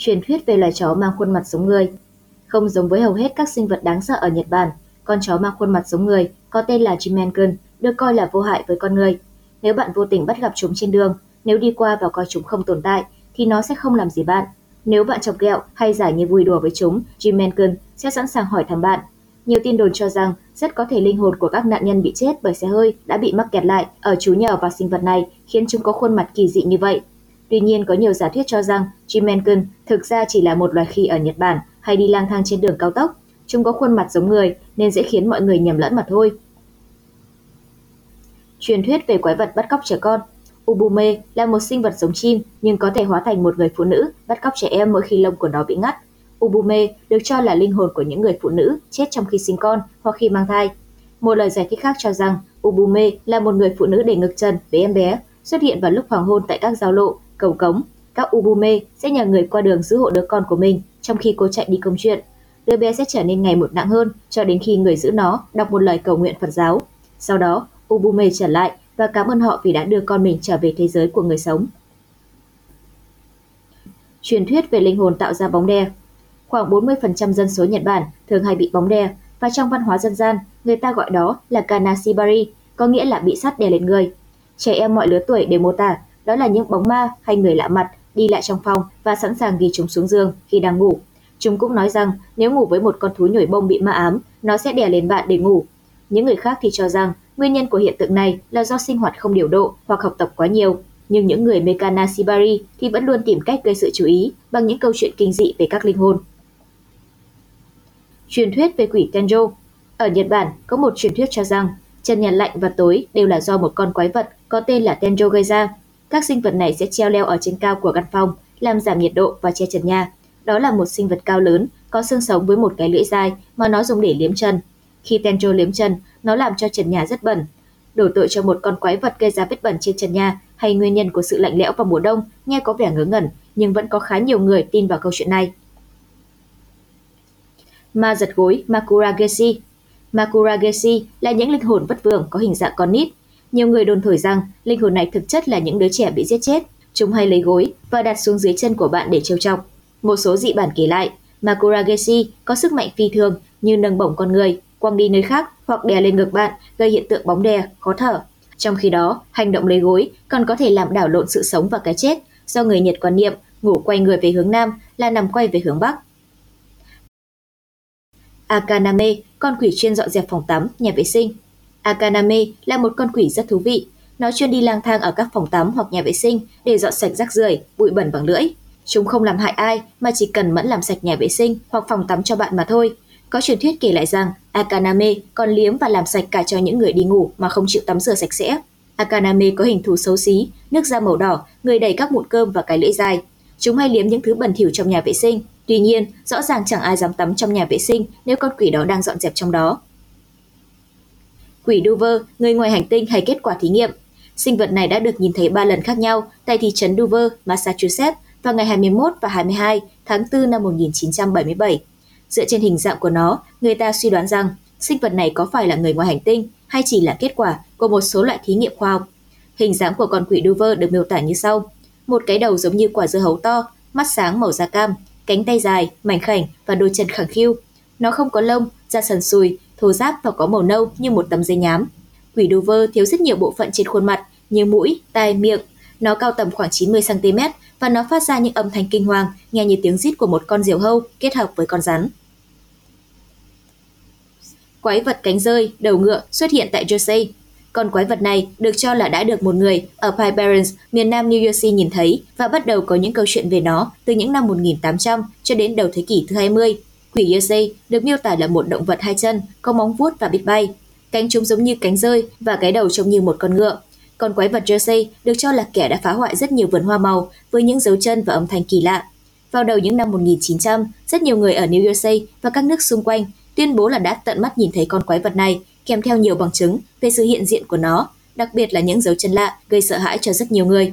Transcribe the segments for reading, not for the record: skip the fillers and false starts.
truyền thuyết về loài chó mang khuôn mặt giống người. Không giống với hầu hết các sinh vật đáng sợ ở Nhật Bản, con chó mang khuôn mặt giống người có tên là Jinmenken được coi là vô hại với con người. Nếu bạn vô tình bắt gặp chúng trên đường, nếu đi qua và coi chúng không tồn tại thì nó sẽ không làm gì bạn. Nếu bạn chọc ghẹo hay giả như vui đùa với chúng, Jinmenken sẽ sẵn sàng hỏi thăm bạn. Nhiều tin đồn cho rằng rất có thể linh hồn của các nạn nhân bị chết bởi xe hơi đã bị mắc kẹt lại ở chú nhờ vào sinh vật này khiến chúng có khuôn mặt kỳ dị như vậy. Tuy nhiên, có nhiều giả thuyết cho rằng Jinmenken thực ra chỉ là một loài khỉ ở Nhật Bản hay đi lang thang trên đường cao tốc. Chúng có khuôn mặt giống người nên dễ khiến mọi người nhầm lẫn mà thôi. Truyền thuyết về quái vật bắt cóc trẻ con. Ubume là một sinh vật giống chim nhưng có thể hóa thành một người phụ nữ bắt cóc trẻ em mỗi khi lông của nó bị ngắt. Ubume được cho là linh hồn của những người phụ nữ chết trong khi sinh con hoặc khi mang thai. Một lời giải thích khác cho rằng Ubume là một người phụ nữ để ngực trần với em bé, xuất hiện vào lúc hoàng hôn tại các giao lộ, cầu cống. Các Ubume sẽ nhờ người qua đường giữ hộ đứa con của mình trong khi cô chạy đi công chuyện. Đứa bé sẽ trở nên ngày một nặng hơn cho đến khi người giữ nó đọc một lời cầu nguyện Phật giáo. Sau đó, Ubume trở lại và cảm ơn họ vì đã đưa con mình trở về thế giới của người sống. Truyền thuyết về linh hồn tạo ra bóng đè. Khoảng 40% dân số Nhật Bản thường hay bị bóng đè, và trong văn hóa dân gian, người ta gọi đó là Kanashibari, có nghĩa là bị sắt đè lên người. Trẻ em mọi lứa tuổi đều mô tả đó là những bóng ma hay người lạ mặt đi lại trong phòng và sẵn sàng ghi chúng xuống giường khi đang ngủ. Chúng cũng nói rằng nếu ngủ với một con thú nhồi bông bị ma ám, nó sẽ đè lên bạn để ngủ. Những người khác thì cho rằng nguyên nhân của hiện tượng này là do sinh hoạt không điều độ hoặc học tập quá nhiều. Nhưng những người mê Kanashibari thì vẫn luôn tìm cách gây sự chú ý bằng những câu chuyện kinh dị về các linh hồn. Truyền thuyết về quỷ Tenjo. Ở Nhật Bản, có một truyền thuyết cho rằng trần nhà lạnh và tối đều là do một con quái vật có tên là Tenjo gây ra. Các sinh vật này sẽ treo leo ở trên cao của căn phòng, làm giảm nhiệt độ và che trần nhà. Đó là một sinh vật cao lớn, có xương sống với một cái lưỡi dài mà nó dùng để liếm chân. Khi Tenjo liếm chân, nó làm cho trần nhà rất bẩn. Đổ tội cho một con quái vật gây ra vết bẩn trên trần nhà hay nguyên nhân của sự lạnh lẽo vào mùa đông nghe có vẻ ngớ ngẩn, nhưng vẫn có khá nhiều người tin vào câu chuyện này. Ma giật gối Makurageshi. Makurageshi là những linh hồn vất vưởng có hình dạng con nít. Nhiều người đồn thổi rằng linh hồn này thực chất là những đứa trẻ bị giết chết. Chúng hay lấy gối và đặt xuống dưới chân của bạn để trêu chọc. Một số dị bản kể lại, Makurageshi có sức mạnh phi thường như nâng bổng con người, quăng đi nơi khác hoặc đè lên ngực bạn, gây hiện tượng bóng đè, khó thở. Trong khi đó, hành động lấy gối còn có thể làm đảo lộn sự sống và cái chết, do người Nhật quan niệm ngủ quay người về hướng Nam là nằm quay về hướng Bắc. Akaname, con quỷ chuyên dọn dẹp phòng tắm, nhà vệ sinh. Akaname là một con quỷ rất thú vị. Nó chuyên đi lang thang ở các phòng tắm hoặc nhà vệ sinh để dọn sạch rác rưởi, bụi bẩn bằng lưỡi. Chúng không làm hại ai mà chỉ cần mẫn làm sạch nhà vệ sinh hoặc phòng tắm cho bạn mà thôi. Có truyền thuyết kể lại rằng Akaname còn liếm và làm sạch cả cho những người đi ngủ mà không chịu tắm rửa sạch sẽ. Akaname có hình thù xấu xí, nước da màu đỏ, người đầy các mụn cơm và cái lưỡi dài. Chúng hay liếm những thứ bẩn thỉu trong nhà vệ sinh. Tuy nhiên, rõ ràng chẳng ai dám tắm trong nhà vệ sinh nếu con quỷ đó đang dọn dẹp trong đó. Quỷ Dover, người ngoài hành tinh hay kết quả thí nghiệm. Sinh vật này đã được nhìn thấy 3 lần khác nhau tại thị trấn Dover, Massachusetts vào ngày 21 và 22 tháng 4 năm 1977. Dựa trên hình dạng của nó, người ta suy đoán rằng sinh vật này có phải là người ngoài hành tinh hay chỉ là kết quả của một số loại thí nghiệm khoa học. Hình dáng của con quỷ Dover được miêu tả như sau: một cái đầu giống như quả dưa hấu to, mắt sáng màu da cam, cánh tay dài, mảnh khảnh và đôi chân khẳng khiu. Nó không có lông, da sần sùi, thô ráp và có màu nâu như một tấm giấy nhám. Quỷ Dover thiếu rất nhiều bộ phận trên khuôn mặt như mũi, tai, miệng. Nó cao tầm khoảng 90cm và nó phát ra những âm thanh kinh hoàng, nghe như tiếng rít của một con diều hâu kết hợp với con rắn. Quái vật cánh rơi, đầu ngựa xuất hiện tại Jersey. Con quái vật này được cho là đã được một người ở Pine Barrens, miền nam New Jersey nhìn thấy và bắt đầu có những câu chuyện về nó từ những năm 1800 cho đến đầu thế kỷ thứ 20. Quỷ Jersey được miêu tả là một động vật hai chân, có móng vuốt và biết bay. Cánh chúng giống như cánh rơi và cái đầu trông như một con ngựa. Con quái vật Jersey được cho là kẻ đã phá hoại rất nhiều vườn hoa màu với những dấu chân và âm thanh kỳ lạ. Vào đầu những năm 1900, rất nhiều người ở New Jersey và các nước xung quanh tuyên bố là đã tận mắt nhìn thấy con quái vật này, kèm theo nhiều bằng chứng về sự hiện diện của nó, đặc biệt là những dấu chân lạ gây sợ hãi cho rất nhiều người.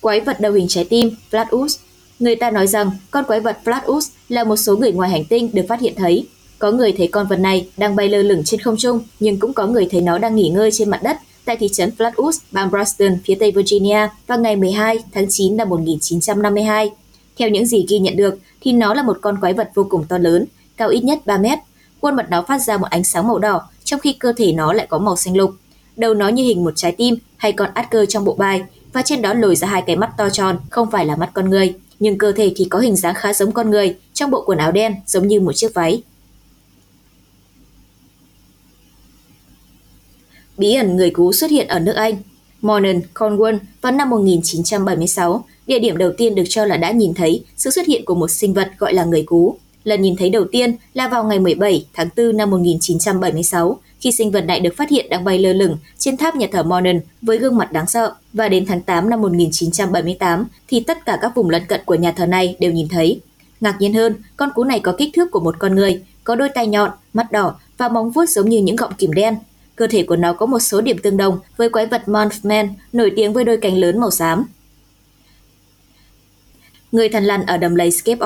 Quái vật đầu hình trái tim Flatwoods. Người ta nói rằng con quái vật Flatwoods là một số người ngoài hành tinh được phát hiện thấy. Có người thấy con vật này đang bay lơ lửng trên không trung, nhưng cũng có người thấy nó đang nghỉ ngơi trên mặt đất tại thị trấn Flatwoods, bang Boston, phía tây Virginia vào ngày 12 tháng 9 năm 1952. Theo những gì ghi nhận được thì nó là một con quái vật vô cùng to lớn, cao ít nhất 3 mét. Khuôn mặt nó phát ra một ánh sáng màu đỏ, trong khi cơ thể nó lại có màu xanh lục. Đầu nó như hình một trái tim hay con Adker trong bộ bài, và trên đó lồi ra hai cái mắt to tròn, không phải là mắt con người, nhưng cơ thể thì có hình dáng khá giống con người, trong bộ quần áo đen giống như một chiếc váy. Bí ẩn người cú xuất hiện ở nước Anh, Monon, Cornwall vào năm 1976, địa điểm đầu tiên được cho là đã nhìn thấy sự xuất hiện của một sinh vật gọi là người cú. Lần nhìn thấy đầu tiên là vào ngày 17 tháng 4 năm 1976, khi sinh vật này được phát hiện đang bay lơ lửng trên tháp nhà thờ Monon với gương mặt đáng sợ. Và đến tháng 8 năm 1978 thì tất cả các vùng lân cận của nhà thờ này đều nhìn thấy. Ngạc nhiên hơn, con cú này có kích thước của một con người, có đôi tai nhọn, mắt đỏ và móng vuốt giống như những cọng kìm đen. Cơ thể của nó có một số điểm tương đồng với quái vật Monfman nổi tiếng với đôi cánh lớn màu xám. Người thằn lằn ở đầm lầy Skep.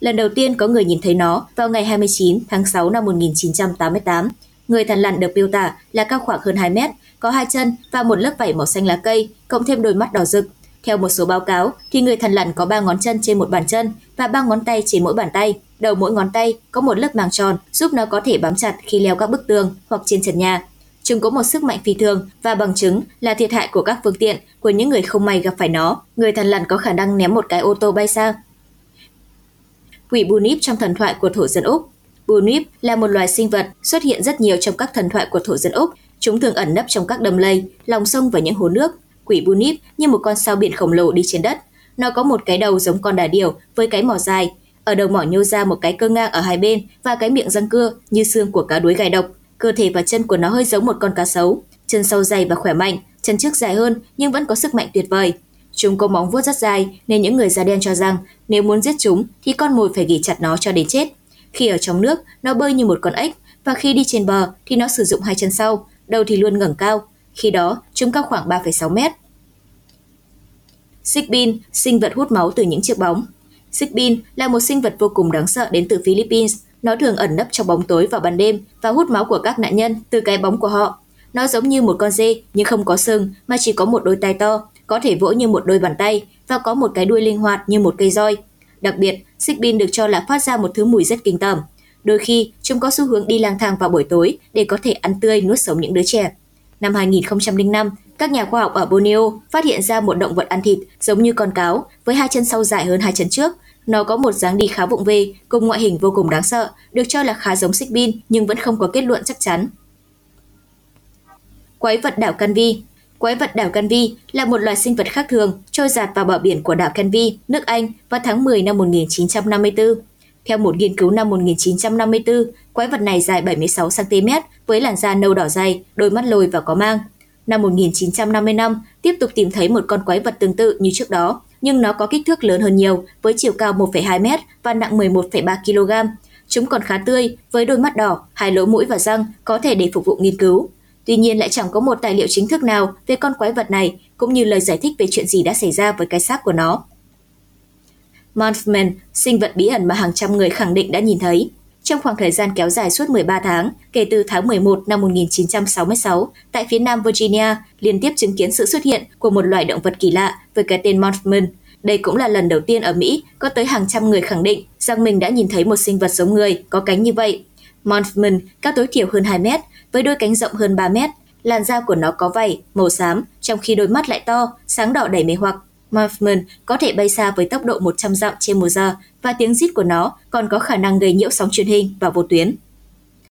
Lần đầu tiên có người nhìn thấy nó vào ngày 29 tháng 6 năm 1988. Người thằn lằn được miêu tả là cao khoảng hơn 2 mét, có hai chân và một lớp vảy màu xanh lá cây, cộng thêm đôi mắt đỏ rực. Theo một số báo cáo thì người thằn lằn có 3 ngón chân trên một bàn chân và 3 ngón tay trên mỗi bàn tay. Đầu mỗi ngón tay có một lớp màng tròn giúp nó có thể bám chặt khi leo các bức tường hoặc trên trần nhà. Chúng có một sức mạnh phi thường và bằng chứng là thiệt hại của các phương tiện của những người không may gặp phải nó. Người thằn lằn có khả năng ném một cái ô tô bay xa. Quỷ Bunyip trong thần thoại của thổ dân Úc. Bunyip là một loài sinh vật xuất hiện rất nhiều trong các thần thoại của thổ dân Úc. Chúng thường ẩn nấp trong các đầm lầy, lòng sông và những hồ nước. Quỷ Bunyip như một con sao biển khổng lồ đi trên đất. Nó có một cái đầu giống con đà điểu với cái mỏ dài. Ở đầu mỏ nhô ra một cái cơ ngang ở hai bên và cái miệng răng cưa như xương của cá đuối gai độc. Cơ thể và chân của nó hơi giống một con cá sấu. Chân sau dày và khỏe mạnh, chân trước dài hơn nhưng vẫn có sức mạnh tuyệt vời. Chúng có móng vuốt rất dài nên những người da đen cho rằng nếu muốn giết chúng thì con mồi phải ghì chặt nó cho đến chết. Khi ở trong nước, nó bơi như một con ếch và khi đi trên bờ thì nó sử dụng hai chân sau, đầu thì luôn ngẩng cao. Khi đó, chúng cao khoảng 3,6 mét. Xích bin, sinh vật hút máu từ những chiếc bóng. Xích bin là một sinh vật vô cùng đáng sợ đến từ Philippines. Nó thường ẩn nấp trong bóng tối vào ban đêm và hút máu của các nạn nhân từ cái bóng của họ. Nó giống như một con dê nhưng không có sừng mà chỉ có một đôi tai to, có thể vỗ như một đôi bàn tay và có một cái đuôi linh hoạt như một cây roi. Đặc biệt, Xích bin được cho là phát ra một thứ mùi rất kinh tởm. Đôi khi, chúng có xu hướng đi lang thang vào buổi tối để có thể ăn tươi nuốt sống những đứa trẻ. Năm 2005, các nhà khoa học ở Borneo phát hiện ra một động vật ăn thịt giống như con cáo với hai chân sau dài hơn hai chân trước. Nó có một dáng đi khá vụng về, cùng ngoại hình vô cùng đáng sợ, được cho là khá giống Xích bin nhưng vẫn không có kết luận chắc chắn. Quái vật đảo Canvey. Quái vật đảo Canvey là một loài sinh vật khác thường trôi dạt vào bờ biển của đảo Canvey, nước Anh vào tháng 10 năm 1954. Theo một nghiên cứu năm 1954, quái vật này dài 76cm với làn da nâu đỏ dày, đôi mắt lồi và có mang. Năm 1955, tiếp tục tìm thấy một con quái vật tương tự như trước đó, nhưng nó có kích thước lớn hơn nhiều với chiều cao 1,2 m và nặng 11,3 kg. Chúng còn khá tươi với đôi mắt đỏ, hai lỗ mũi và răng có thể để phục vụ nghiên cứu. Tuy nhiên lại chẳng có một tài liệu chính thức nào về con quái vật này cũng như lời giải thích về chuyện gì đã xảy ra với cái xác của nó. Monfman, sinh vật bí ẩn mà hàng trăm người khẳng định đã nhìn thấy. Trong khoảng thời gian kéo dài suốt 13 tháng, kể từ tháng 11 năm 1966, tại phía nam Virginia, liên tiếp chứng kiến sự xuất hiện của một loài động vật kỳ lạ với cái tên Mothman. Đây cũng là lần đầu tiên ở Mỹ có tới hàng trăm người khẳng định rằng mình đã nhìn thấy một sinh vật giống người có cánh như vậy. Mothman cao tối thiểu hơn 2 mét, với đôi cánh rộng hơn 3 mét. Làn da của nó có vảy màu xám, trong khi đôi mắt lại to, sáng đỏ đầy mê hoặc. Mothman có thể bay xa với tốc độ 100 dặm/giờ và tiếng rít của nó còn có khả năng gây nhiễu sóng truyền hình và vô tuyến.